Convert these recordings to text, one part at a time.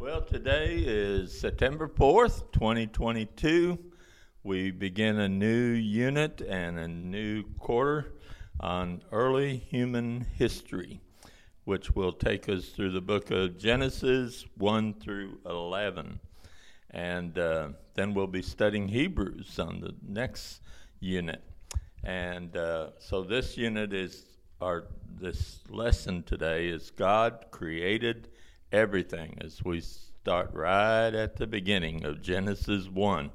Well, today is September 4th, 2022. We begin a new unit and a new quarter on early human history, which will take us through the book of Genesis 1 through 11. And then we'll be studying Hebrews on the next unit. And so this unit is, this lesson today is God created everything, as we start right at the beginning of Genesis 1.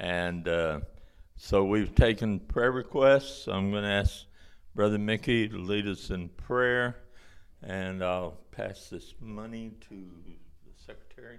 And so we've taken prayer requests. I'm going to ask Brother Mickey to lead us in prayer, and I'll pass this money to the secretary.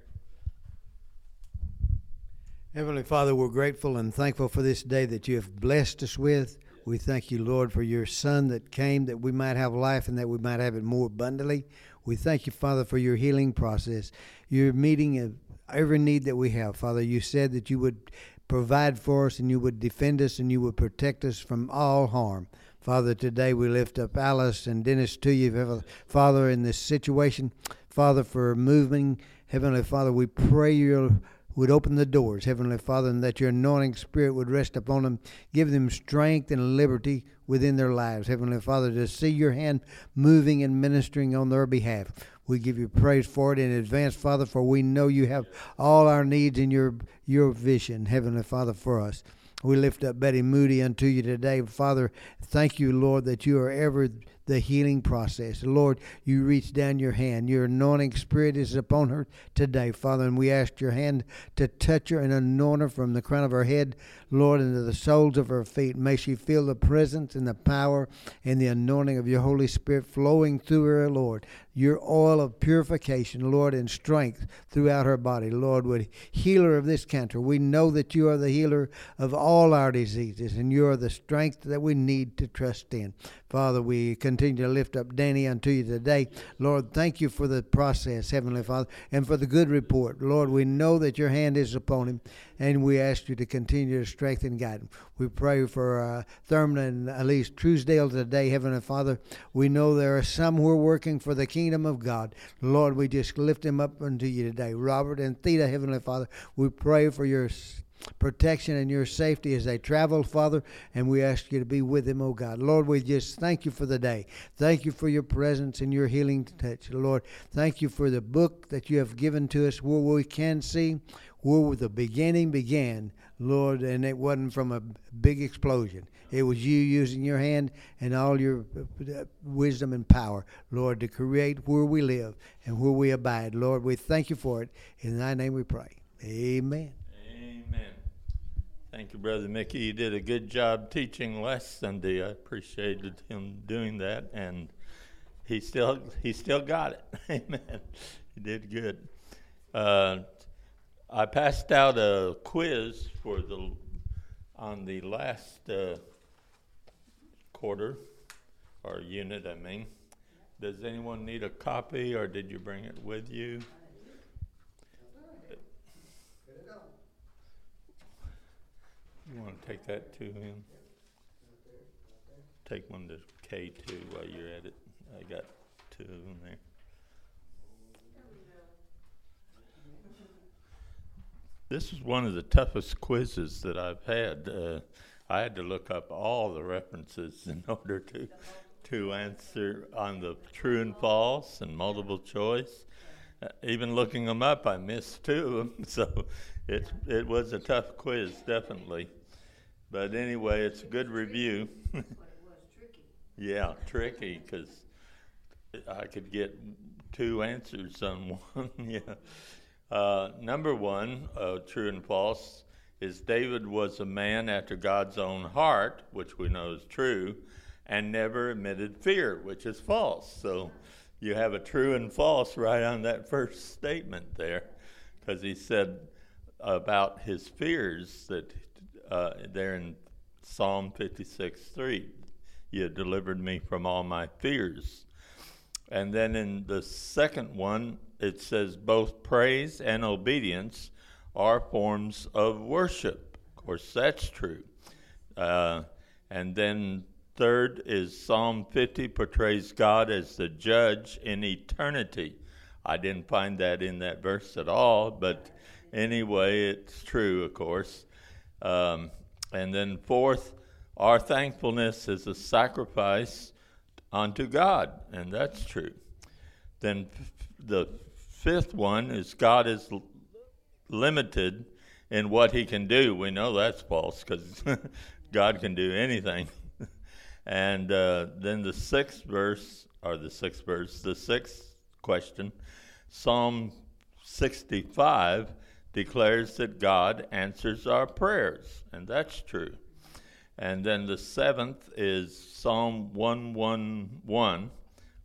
Heavenly Father, we're grateful and thankful for this day that you have blessed us with. We thank you, Lord, for your Son that came that we might have life and that we might have it more abundantly. We thank you, Father, for your healing process. You're meeting every need that we have, Father. You said that you would provide for us and you would defend us and you would protect us from all harm. Father, today we lift up Alice and Dennis to you, Father, in this situation. Father, for moving, Heavenly Father, we pray you'll would open the doors, Heavenly Father, and that your anointing spirit would rest upon them, give them strength and liberty within their lives, Heavenly Father, to see your hand moving and ministering on their behalf. We give you praise for it in advance, Father, for we know you have all our needs in your vision, Heavenly Father, for us. We lift up Betty Moody unto you today. Father, thank you, Lord, that you are ever the healing process. Lord, you reach down your hand. Your anointing spirit is upon her today, Father, and we ask your hand to touch her and anoint her from the crown of her head, Lord, into the soles of her feet. May she feel the presence and the power and the anointing of your Holy Spirit flowing through her, Lord. Your oil of purification, Lord, and strength throughout her body, Lord, would heal her of this cancer. We know that you are the healer of all our diseases, and you are the strength that we need to trust in. Father, we continue to lift up Danny unto you today. Lord, thank you for the process, Heavenly Father, and for the good report. Lord, we know that your hand is upon him, and we ask you to continue to strengthen and guide him. We pray for Thurman and Elise Truesdale today, Heavenly Father. We know there are some who are working for the kingdom of God. Lord, we just lift them up unto you today. Robert and Theda, Heavenly Father, we pray for your protection and your safety as they travel, Father, and we ask you to be with them, O God. Lord, we just thank you for the day. Thank you for your presence and your healing touch, Lord. Thank you for the book that you have given to us where we can see where the beginning began, Lord, and it wasn't from a big explosion. It was you using your hand and all your wisdom and power, Lord, to create where we live and where we abide. Lord, we thank you for it. In thy name we pray. Amen. Amen. Thank you, Brother Mickey. You did a good job teaching last Sunday. I appreciated him doing that, and he still got it. Amen. He did good. I passed out a quiz for on the last quarter or unit. I mean, does anyone need a copy, or did you bring it with you? You want to take that to him? Take one to K2 while you're at it. I got two in there. This is one of the toughest quizzes that I've had. I had to look up all the references in order to answer on the true and false and multiple choice. Even looking them up, I missed two of them. So it was a tough quiz, definitely. But anyway, it's a good review. But it was tricky. Yeah, tricky, because I could get two answers on one. Yeah. Number one, true and false, is David was a man after God's own heart, which we know is true, and never admitted fear, which is false. So you have a true and false right on that first statement there, because he said about his fears that there in Psalm 56:3, you delivered me from all my fears. And then in the second one, it says both praise and obedience are forms of worship. Of course, that's true. And then third is Psalm 50 portrays God as the judge in eternity. I didn't find that in that verse at all, but anyway, it's true, of course. And then fourth, our thankfulness is a sacrifice unto God, and that's true. Then the fifth one is God is limited in what he can do. We know that's false because God can do anything. And then the sixth question, Psalm 65 declares that God answers our prayers, and that's true. And then the seventh is Psalm 111,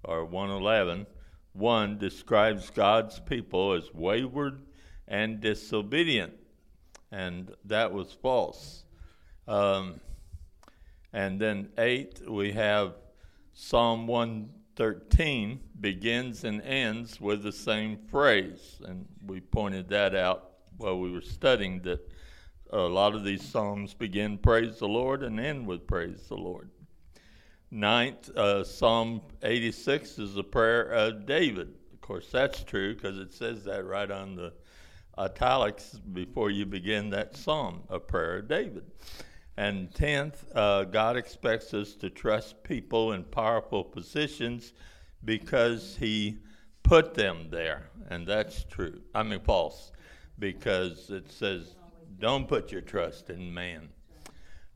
or 111. 1 describes God's people as wayward and disobedient, and that was false. And then 8, we have Psalm 113 begins and ends with the same phrase, and we pointed that out while we were studying that a lot of these psalms begin praise the Lord and end with praise the Lord. Ninth, Psalm 86 is the prayer of David. Of course, that's true because it says that right on the italics before you begin that psalm, a prayer of David. And 10th, God expects us to trust people in powerful positions because he put them there, and that's true. I mean, false, because it says don't put your trust in man.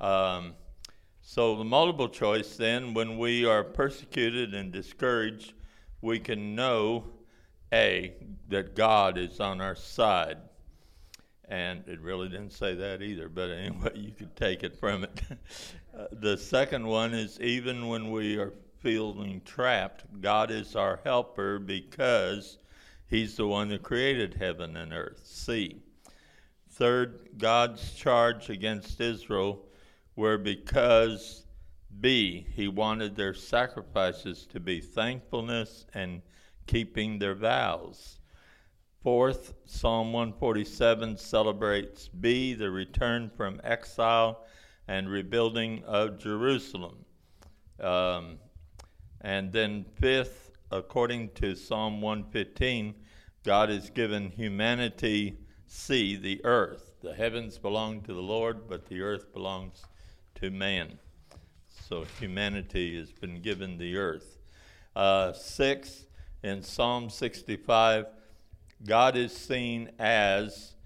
So the multiple choice then, when we are persecuted and discouraged, we can know, A, that God is on our side. And it really didn't say that either, but anyway, you could take it from it. The second one is even when we are feeling trapped, God is our helper because he's the one that created heaven and earth. C. Third, God's charge against Israel were because, B, he wanted their sacrifices to be thankfulness and keeping their vows. Fourth, Psalm 147 celebrates, B, the return from exile and rebuilding of Jerusalem. And then fifth, according to Psalm 115, God has given humanity, C, the earth. The heavens belong to the Lord, but the earth belongs to man. So humanity has been given the earth. Sixth, in Psalm 65, God is seen as,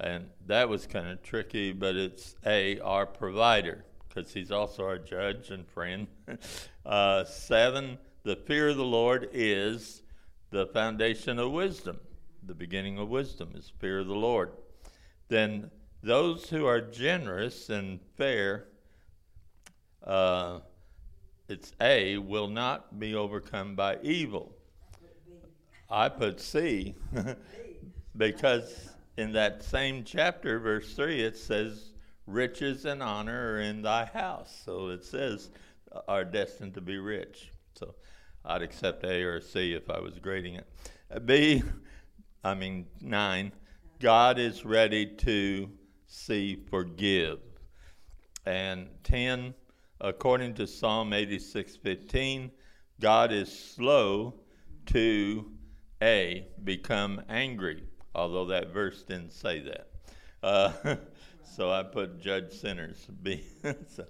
and that was kind of tricky, but it's A, our provider, because he's also our judge and friend. 7, the fear of the Lord is the foundation of wisdom. The beginning of wisdom is fear of the Lord. Then those who are generous and fair, it's A, will not be overcome by evil. I put C because in that same chapter, verse 3, it says, riches and honor are in thy house. So it says, are destined to be rich. So I'd accept A or C if I was grading it. 9, God is ready to, C, forgive. And 10, according to Psalm 86:15, God is slow to, A, become angry, although that verse didn't say that. So I put judge sinners, B. So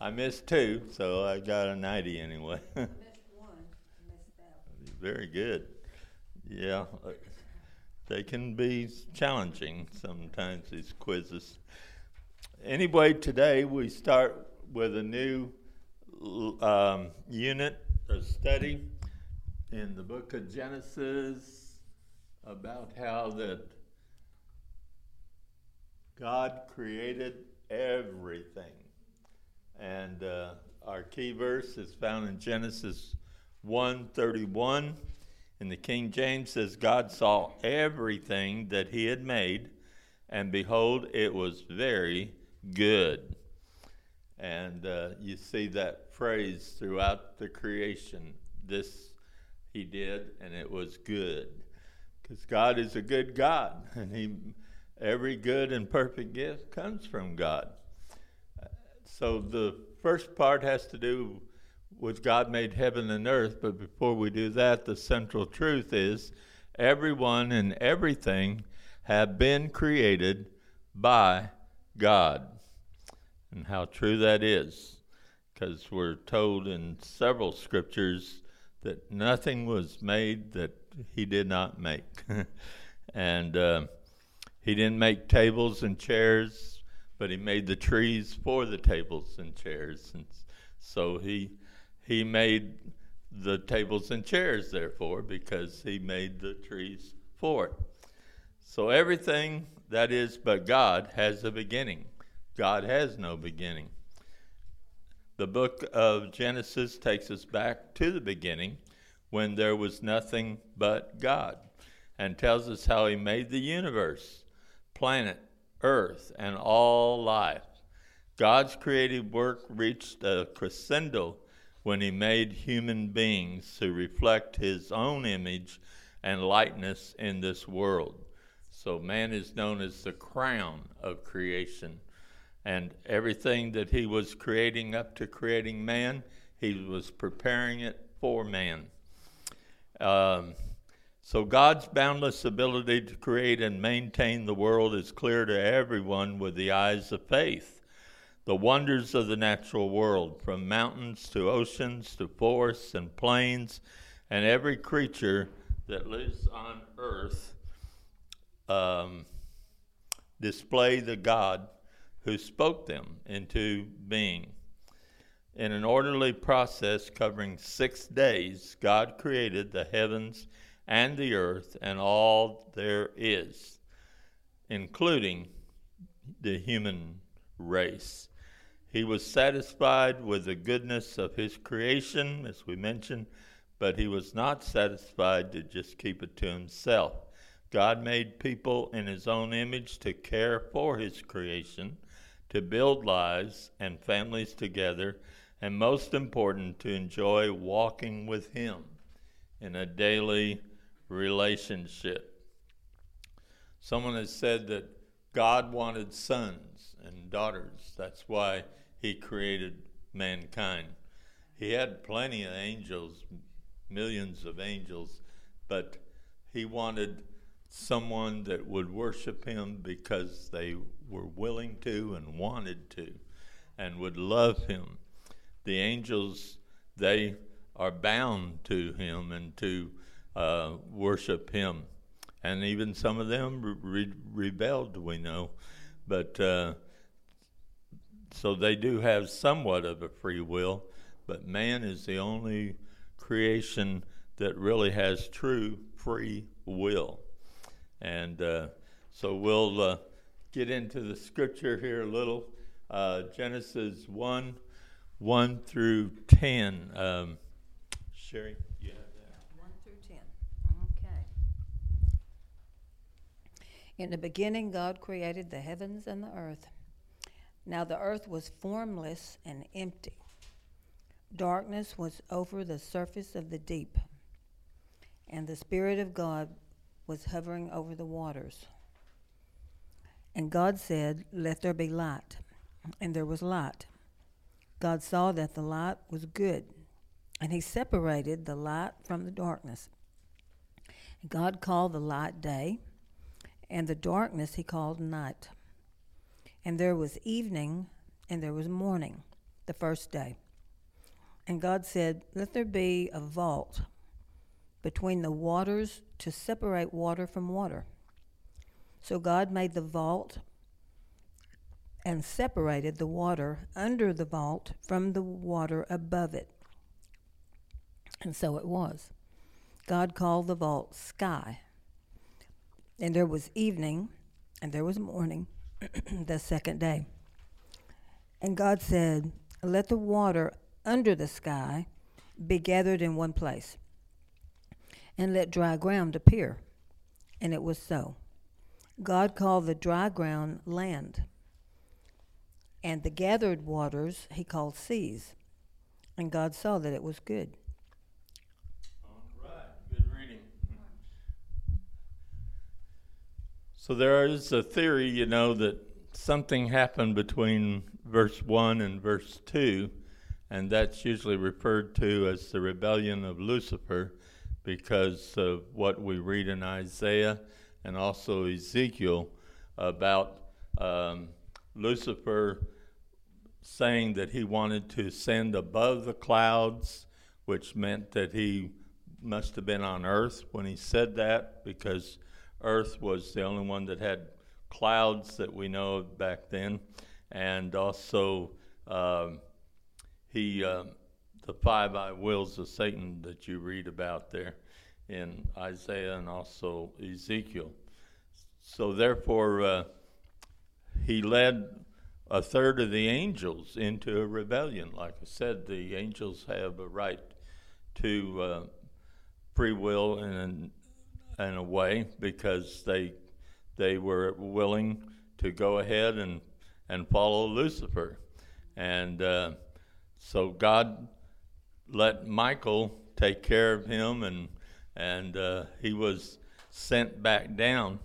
I missed 2, so I got a 90 anyway. I missed 1, missed that. Very good. Yeah, they can be challenging sometimes, these quizzes. Anyway, today we start with a new unit of study in the book of Genesis about how that God created everything. And our key verse is found in Genesis 1:31. In the King James says, God saw everything that he had made, and behold, it was very good. And you see that phrase throughout the creation. This he did, and it was good. Because God is a good God, and every good and perfect gift comes from God. So the first part has to do with God made heaven and earth, but before we do that, the central truth is everyone and everything have been created by God. And how true that is, because we're told in several scriptures that nothing was made that he did not make. And he didn't make tables and chairs, but he made the trees for the tables and chairs. And so he made the tables and chairs, therefore, because he made the trees for it. So everything that is but God has a beginning. God has no beginning. The book of Genesis takes us back to the beginning when there was nothing but God, and tells us how he made the universe, planet, earth, and all life. God's creative work reached a crescendo when he made human beings to reflect his own image and likeness in this world. So man is known as the crown of creation. And everything that he was creating up to creating man, he was preparing it for man. So God's boundless ability to create and maintain the world is clear to everyone with the eyes of faith. The wonders of the natural world, from mountains to oceans to forests and plains, and every creature that lives on earth, display the God who spoke them into being. In an orderly process covering 6 days, God created the heavens and the earth and all there is, including the human race. He was satisfied with the goodness of his creation, as we mentioned, but he was not satisfied to just keep it to himself. God made people in his own image to care for his creation, to build lives and families together, and most important, to enjoy walking with him in a daily relationship. Someone has said that God wanted sons and daughters. That's why he created mankind. He had plenty of angels, millions of angels, but he wanted someone that would worship him because they were willing to and wanted to and would love him. The angels, they are bound to him and to worship him. And even some of them rebelled, we know. But so they do have somewhat of a free will, but man is the only creation that really has true free will. And so we'll get into the scripture here a little. Genesis 1, 1 through 10. Sherry? Yeah. 1 through 10. Okay. In the beginning, God created the heavens and the earth. Now the earth was formless and empty. Darkness was over the surface of the deep, and the Spirit of God was hovering over the waters. And God said, "Let there be light." And there was light. God saw that the light was good, and he separated the light from the darkness. God called the light day, and the darkness he called night. And there was evening, and there was morning, the first day. And God said, "Let there be a vault between the waters to separate water from water." So God made the vault and separated the water under the vault from the water above it. And so it was. God called the vault sky. And there was evening, and there was morning, the second day. And God said, "Let the water under the sky be gathered in one place, and let dry ground appear." And it was so. God called the dry ground land, and the gathered waters he called seas. And God saw that it was good. All right, good reading. So there is a theory, you know, that something happened between verse 1 and verse 2, and that's usually referred to as the rebellion of Lucifer, because of what we read in Isaiah and also Ezekiel about Lucifer saying that he wanted to ascend above the clouds, which meant that he must have been on earth when he said that, because earth was the only one that had clouds that we know of back then. And also the five I wills of Satan that you read about there in Isaiah and also Ezekiel. So therefore, he led a third of the angels into a rebellion. Like I said, the angels have a right to free will in a way, because they were willing to go ahead and follow Lucifer. And so God let Michael take care of him, and he was sent back down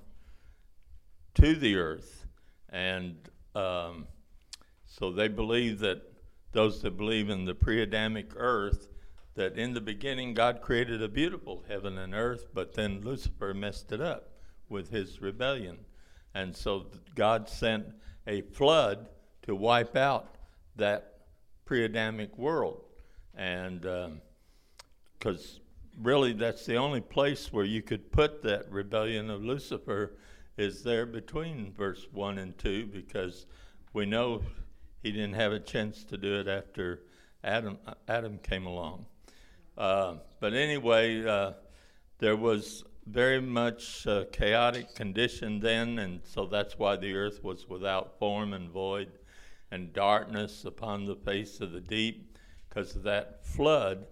to the earth. And so they believe that, those that believe in the pre-Adamic earth, that in the beginning God created a beautiful heaven and earth, but then Lucifer messed it up with his rebellion. And so God sent a flood to wipe out that pre-Adamic world. And because really that's the only place where you could put that rebellion of Lucifer is there between verse 1 and 2, because we know he didn't have a chance to do it after Adam came along. But anyway, there was very much a chaotic condition then, and so that's why the earth was without form and void, and darkness upon the face of the deep. Because of that flood,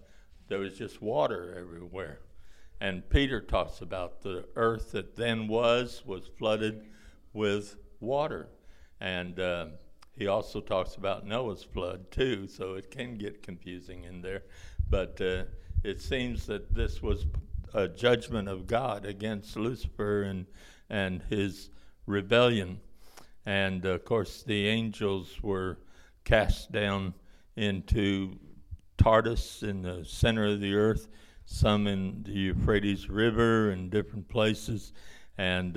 there was just water everywhere. And Peter talks about the earth that then was flooded with water. And he also talks about Noah's flood too, so it can get confusing in there. But it seems that this was a judgment of God against Lucifer and his rebellion. And of course the angels were cast down into Tartarus in the center of the earth, some in the Euphrates River and different places, and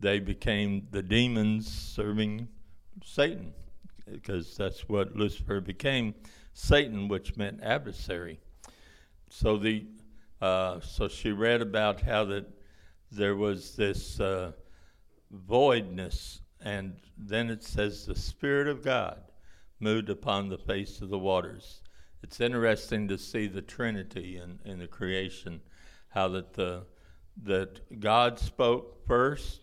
they became the demons serving Satan, because that's what Lucifer became, Satan, which meant adversary. So the so she read about how that there was this voidness, and then it says the Spirit of God moved upon the face of the waters. It's interesting to see the Trinity in the creation, how that God spoke first,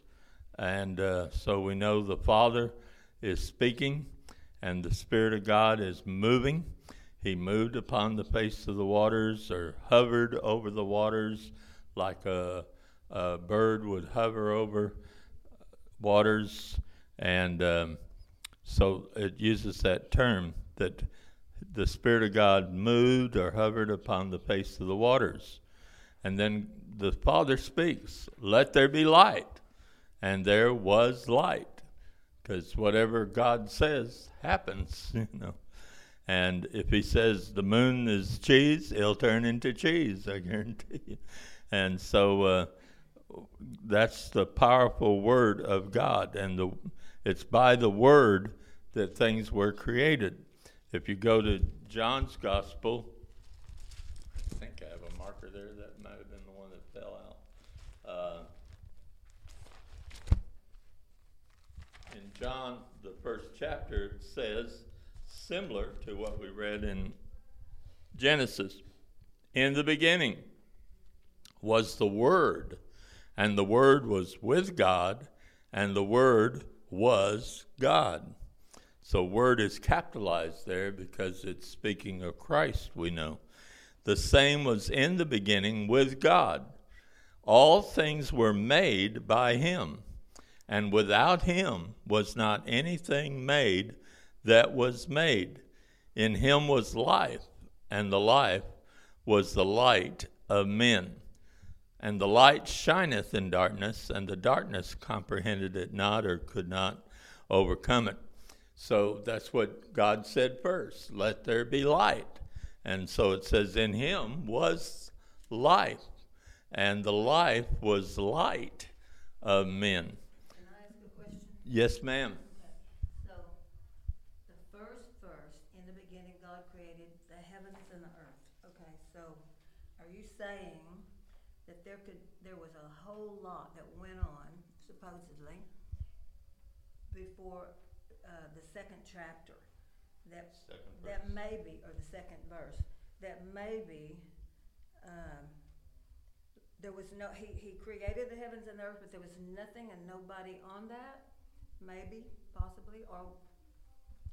and so we know the Father is speaking, and the Spirit of God is moving. He moved upon the face of the waters, or hovered over the waters like a bird would hover over waters, and so it uses that term that the Spirit of God moved or hovered upon the face of the waters. And then the Father speaks, "Let there be light." And there was light, because whatever God says happens, you know. And if he says the moon is cheese, it'll turn into cheese, I guarantee you. And so that's the powerful word of God. And it's by the word that things were created. If you go to John's Gospel, I think I have a marker there. That might have been the one that fell out. In John, the first chapter, it says, similar to what we read in Genesis, in the beginning was the Word, and the Word was with God, and the Word was God. So word is capitalized there because it's speaking of Christ, we know. The same was in the beginning with God. All things were made by him, and without him was not anything made that was made. In him was life, and the life was the light of men. And the light shineth in darkness, and the darkness comprehended it not, or could not overcome it. So that's what God said first, let there be light. And so it says in him was life, and the life was the light of men. Can I ask a question? Yes, ma'am. Okay. So, the first, in the beginning, God created the heavens and the earth. Okay, so are you saying that there was a whole lot that went on, supposedly, before the second chapter, that maybe there was no, he created the heavens and the earth, but there was nothing and nobody on that, maybe, possibly, or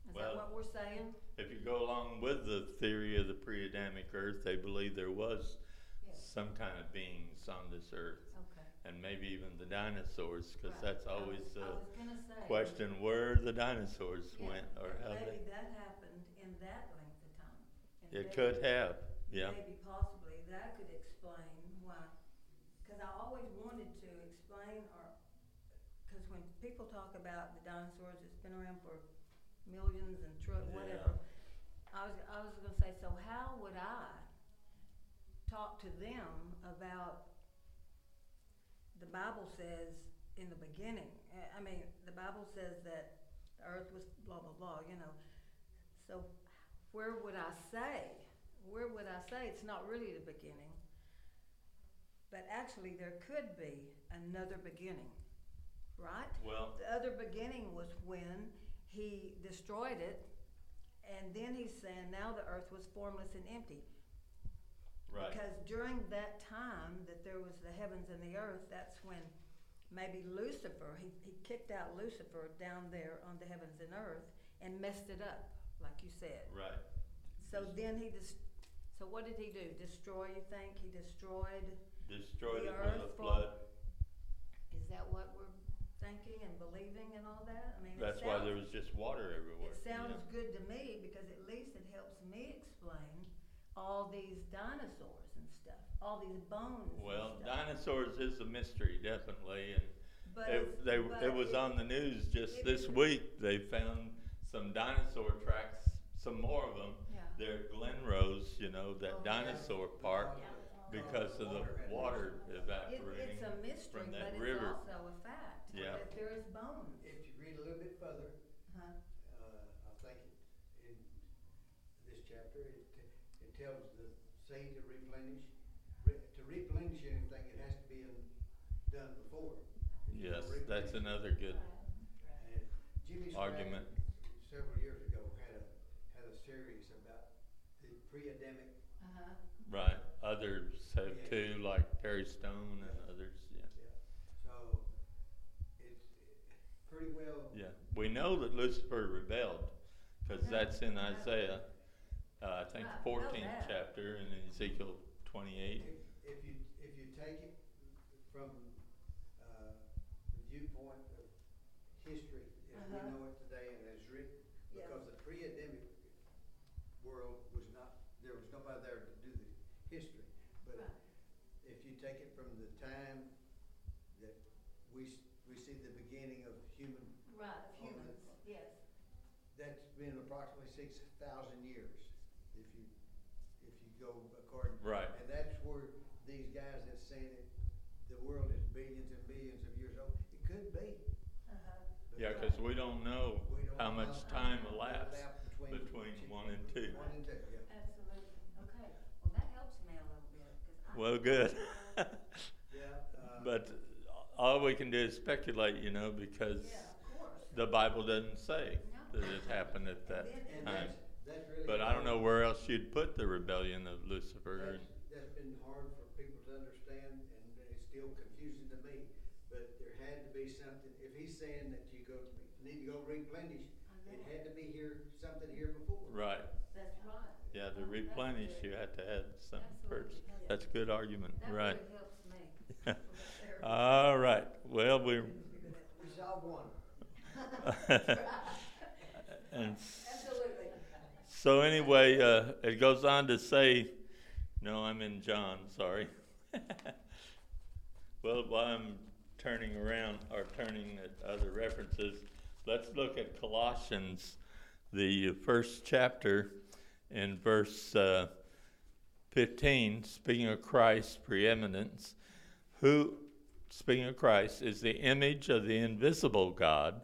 is that what we're saying? If you go along with the theory of the pre-Adamic earth, they believe there was some kind of beings on this earth. And maybe even the dinosaurs, because that's always the question, where the dinosaurs went or how maybe that happened in that length of time. It could have, Maybe possibly that could explain why, because I always wanted to explain, because when people talk about the dinosaurs that's been around for millions and trillions, whatever, I was going to say, so how would I talk to them about? The Bible says in the beginning, I mean, the Bible says that the earth was blah, blah, blah, you know. So where would I say it's not really the beginning, but actually there could be another beginning, right? Well, the other beginning was when he destroyed it, and then he's saying now the earth was formless and empty. Right. Because during that time that there was the heavens and the earth, that's when maybe Lucifer, he kicked out Lucifer down there on the heavens and earth and messed it up, like you said. Right. So then so what did he do? Destroy, you think? He destroyed the earth with a flood. Is that what we're thinking and believing and all that? I mean, that's why there was just water everywhere. It sounds good to me, because at least it helps me explain all these dinosaurs and stuff, all these bones. Well, dinosaurs is a mystery, definitely. And it was on the news just this week. They found some dinosaur tracks, some more of them. Yeah. They're at Glen Rose, that dinosaur park, because of the water evaporating from that river. It's also a fact that there is bones. If you read a little bit further, I think in this chapter, tells the seed to replenish. To replenish anything, it has to be done before. Yes, that's another good argument. Sprague, several years ago, had a series about the pre-Adamic. Uh-huh. Right. Others have too, like Perry Stone and others. Yeah. So it's pretty well. Yeah. We know that Lucifer rebelled, because that's in Isaiah. I think 14th chapter in Ezekiel 28. If you take it from the viewpoint of history as we know it today and as written, because the pre-Adamic world there was nobody there to do the history. But if you take it from the time that we see the beginning of humans, that's been approximately 6,000 years. If you go according to right. And that's where these guys that say that the world is billions and billions of years old, it could be. Uh-huh. Because we don't know how much time elapsed between one and two. Absolutely. Okay. Well, that helps me a little bit. Good. But all we can do is speculate, because the Bible doesn't say that it happened at that time. Really I don't know where else you'd put the rebellion of Lucifer. That's been hard for people to understand, and it's still confusing to me. But there had to be something. If he's saying that you need to go replenish, it had to be something here before. Right. That's right. Yeah, to replenish, you had to have something first. That's a good argument. That right. Really helps me. All right. Well, we solved one. Absolutely. So anyway, it goes on to say, I'm in John, sorry. Well, while I'm turning at other references, let's look at Colossians, the first chapter, in verse 15, speaking of Christ's preeminence, who, speaking of Christ, is the image of the invisible God,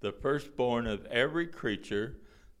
the firstborn of every creature,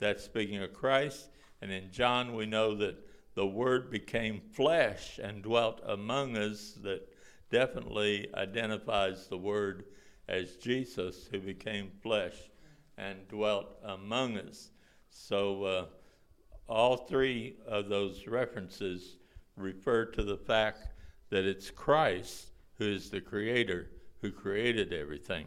that's speaking of Christ. And in John we know that the Word became flesh and dwelt among us. That definitely identifies the Word as Jesus, who became flesh and dwelt among us. So all three of those references refer to the fact that it's Christ who is the creator, who created everything.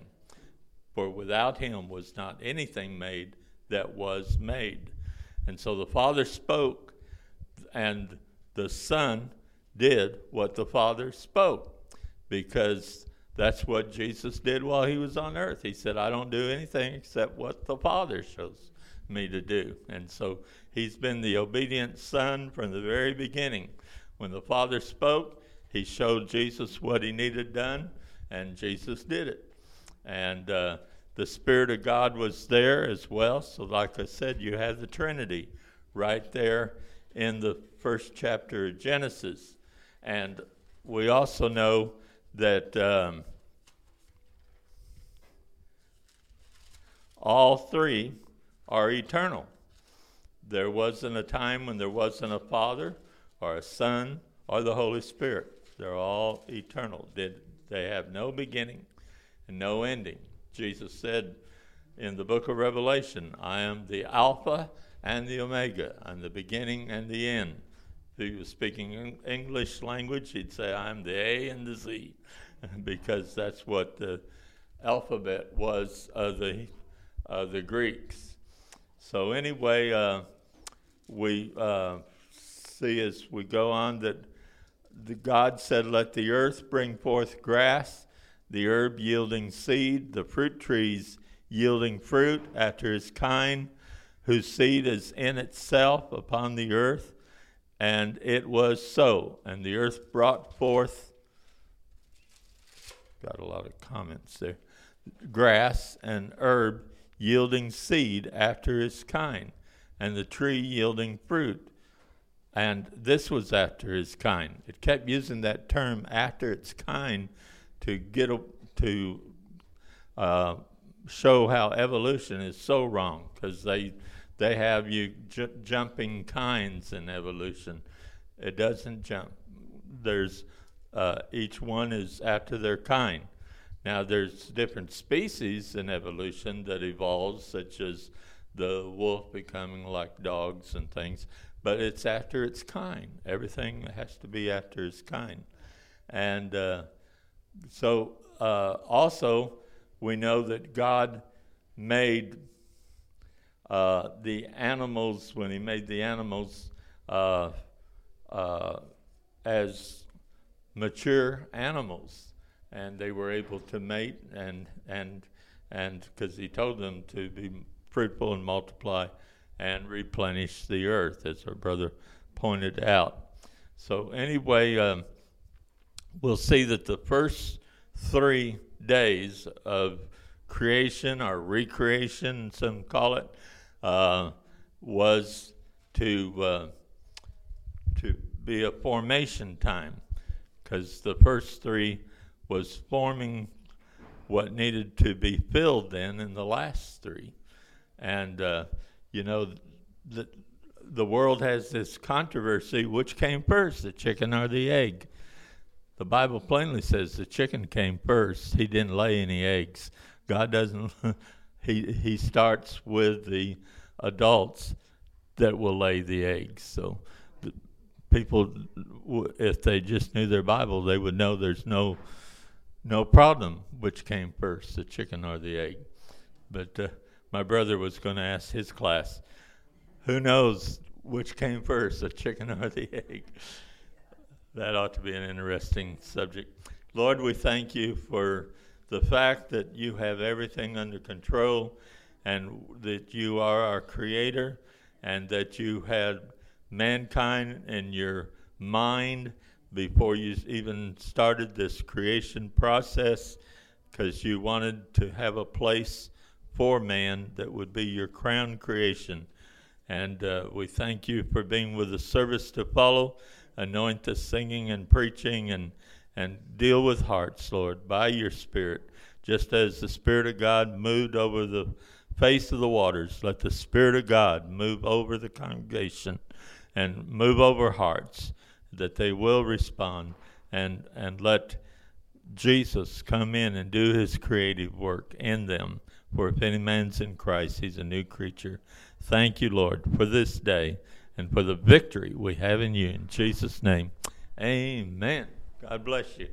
For without him was not anything made that was made. And so the Father spoke, and the Son did what the Father spoke, because that's what Jesus did while he was on earth. He said, I don't do anything except what the Father shows me to do. And so he's been the obedient Son from the very beginning. When the Father spoke, he showed Jesus what he needed done, and Jesus did it. And the Spirit of God was there as well. So like I said, you have the Trinity right there in the first chapter of Genesis. And we also know that all three are eternal. There wasn't a time when there wasn't a Father or a Son or the Holy Spirit. They're all eternal. They have no beginning and no ending. Jesus said in the book of Revelation, I am the Alpha and the Omega, I'm the beginning and the end. If he was speaking English language, he'd say, I'm the A and the Z, because that's what the alphabet was of the Greeks. So anyway, we see as we go on that God said, let the earth bring forth grass, the herb yielding seed, the fruit trees yielding fruit after his kind, whose seed is in itself upon the earth. And it was so. And the earth brought forth, got a lot of comments there, grass and herb yielding seed after his kind, and the tree yielding fruit. And this was after his kind. It kept using that term, after its kind, to show how evolution is so wrong, because they have you jumping kinds in evolution. It doesn't jump. There's each one is after their kind. Now there's different species in evolution that evolves, such as the wolf becoming like dogs and things, but it's after its kind. Everything has to be after its kind. And so also we know that God made the animals, when he made the animals as mature animals, and they were able to mate, and because he told them to be fruitful and multiply and replenish the earth, as our brother pointed out. So anyway, we'll see that the first 3 days of creation, or recreation, some call it, was to be a formation time, because the first 3 was forming what needed to be filled then in the last 3. And you know, the world has this controversy: which came first, the chicken or the egg? The Bible plainly says the chicken came first. He didn't lay any eggs. God doesn't. He starts with the adults that will lay the eggs. So the people, if they just knew their Bible, they would know there's no problem which came first, the chicken or the egg. But my brother was going to ask his class, who knows which came first, the chicken or the egg? That ought to be an interesting subject. Lord, we thank you for the fact that you have everything under control and that you are our creator and that you had mankind in your mind before you even started this creation process, because you wanted to have a place for man that would be your crown creation. And we thank you for being with the service to follow. Anoint the singing and preaching and deal with hearts, Lord, by your Spirit. Just as the Spirit of God moved over the face of the waters, let the Spirit of God move over the congregation and move over hearts, that they will respond, and let Jesus come in and do his creative work in them. For if any man's in Christ, he's a new creature. Thank you, Lord, for this day and for the victory we have in you. In Jesus' name, amen. God bless you.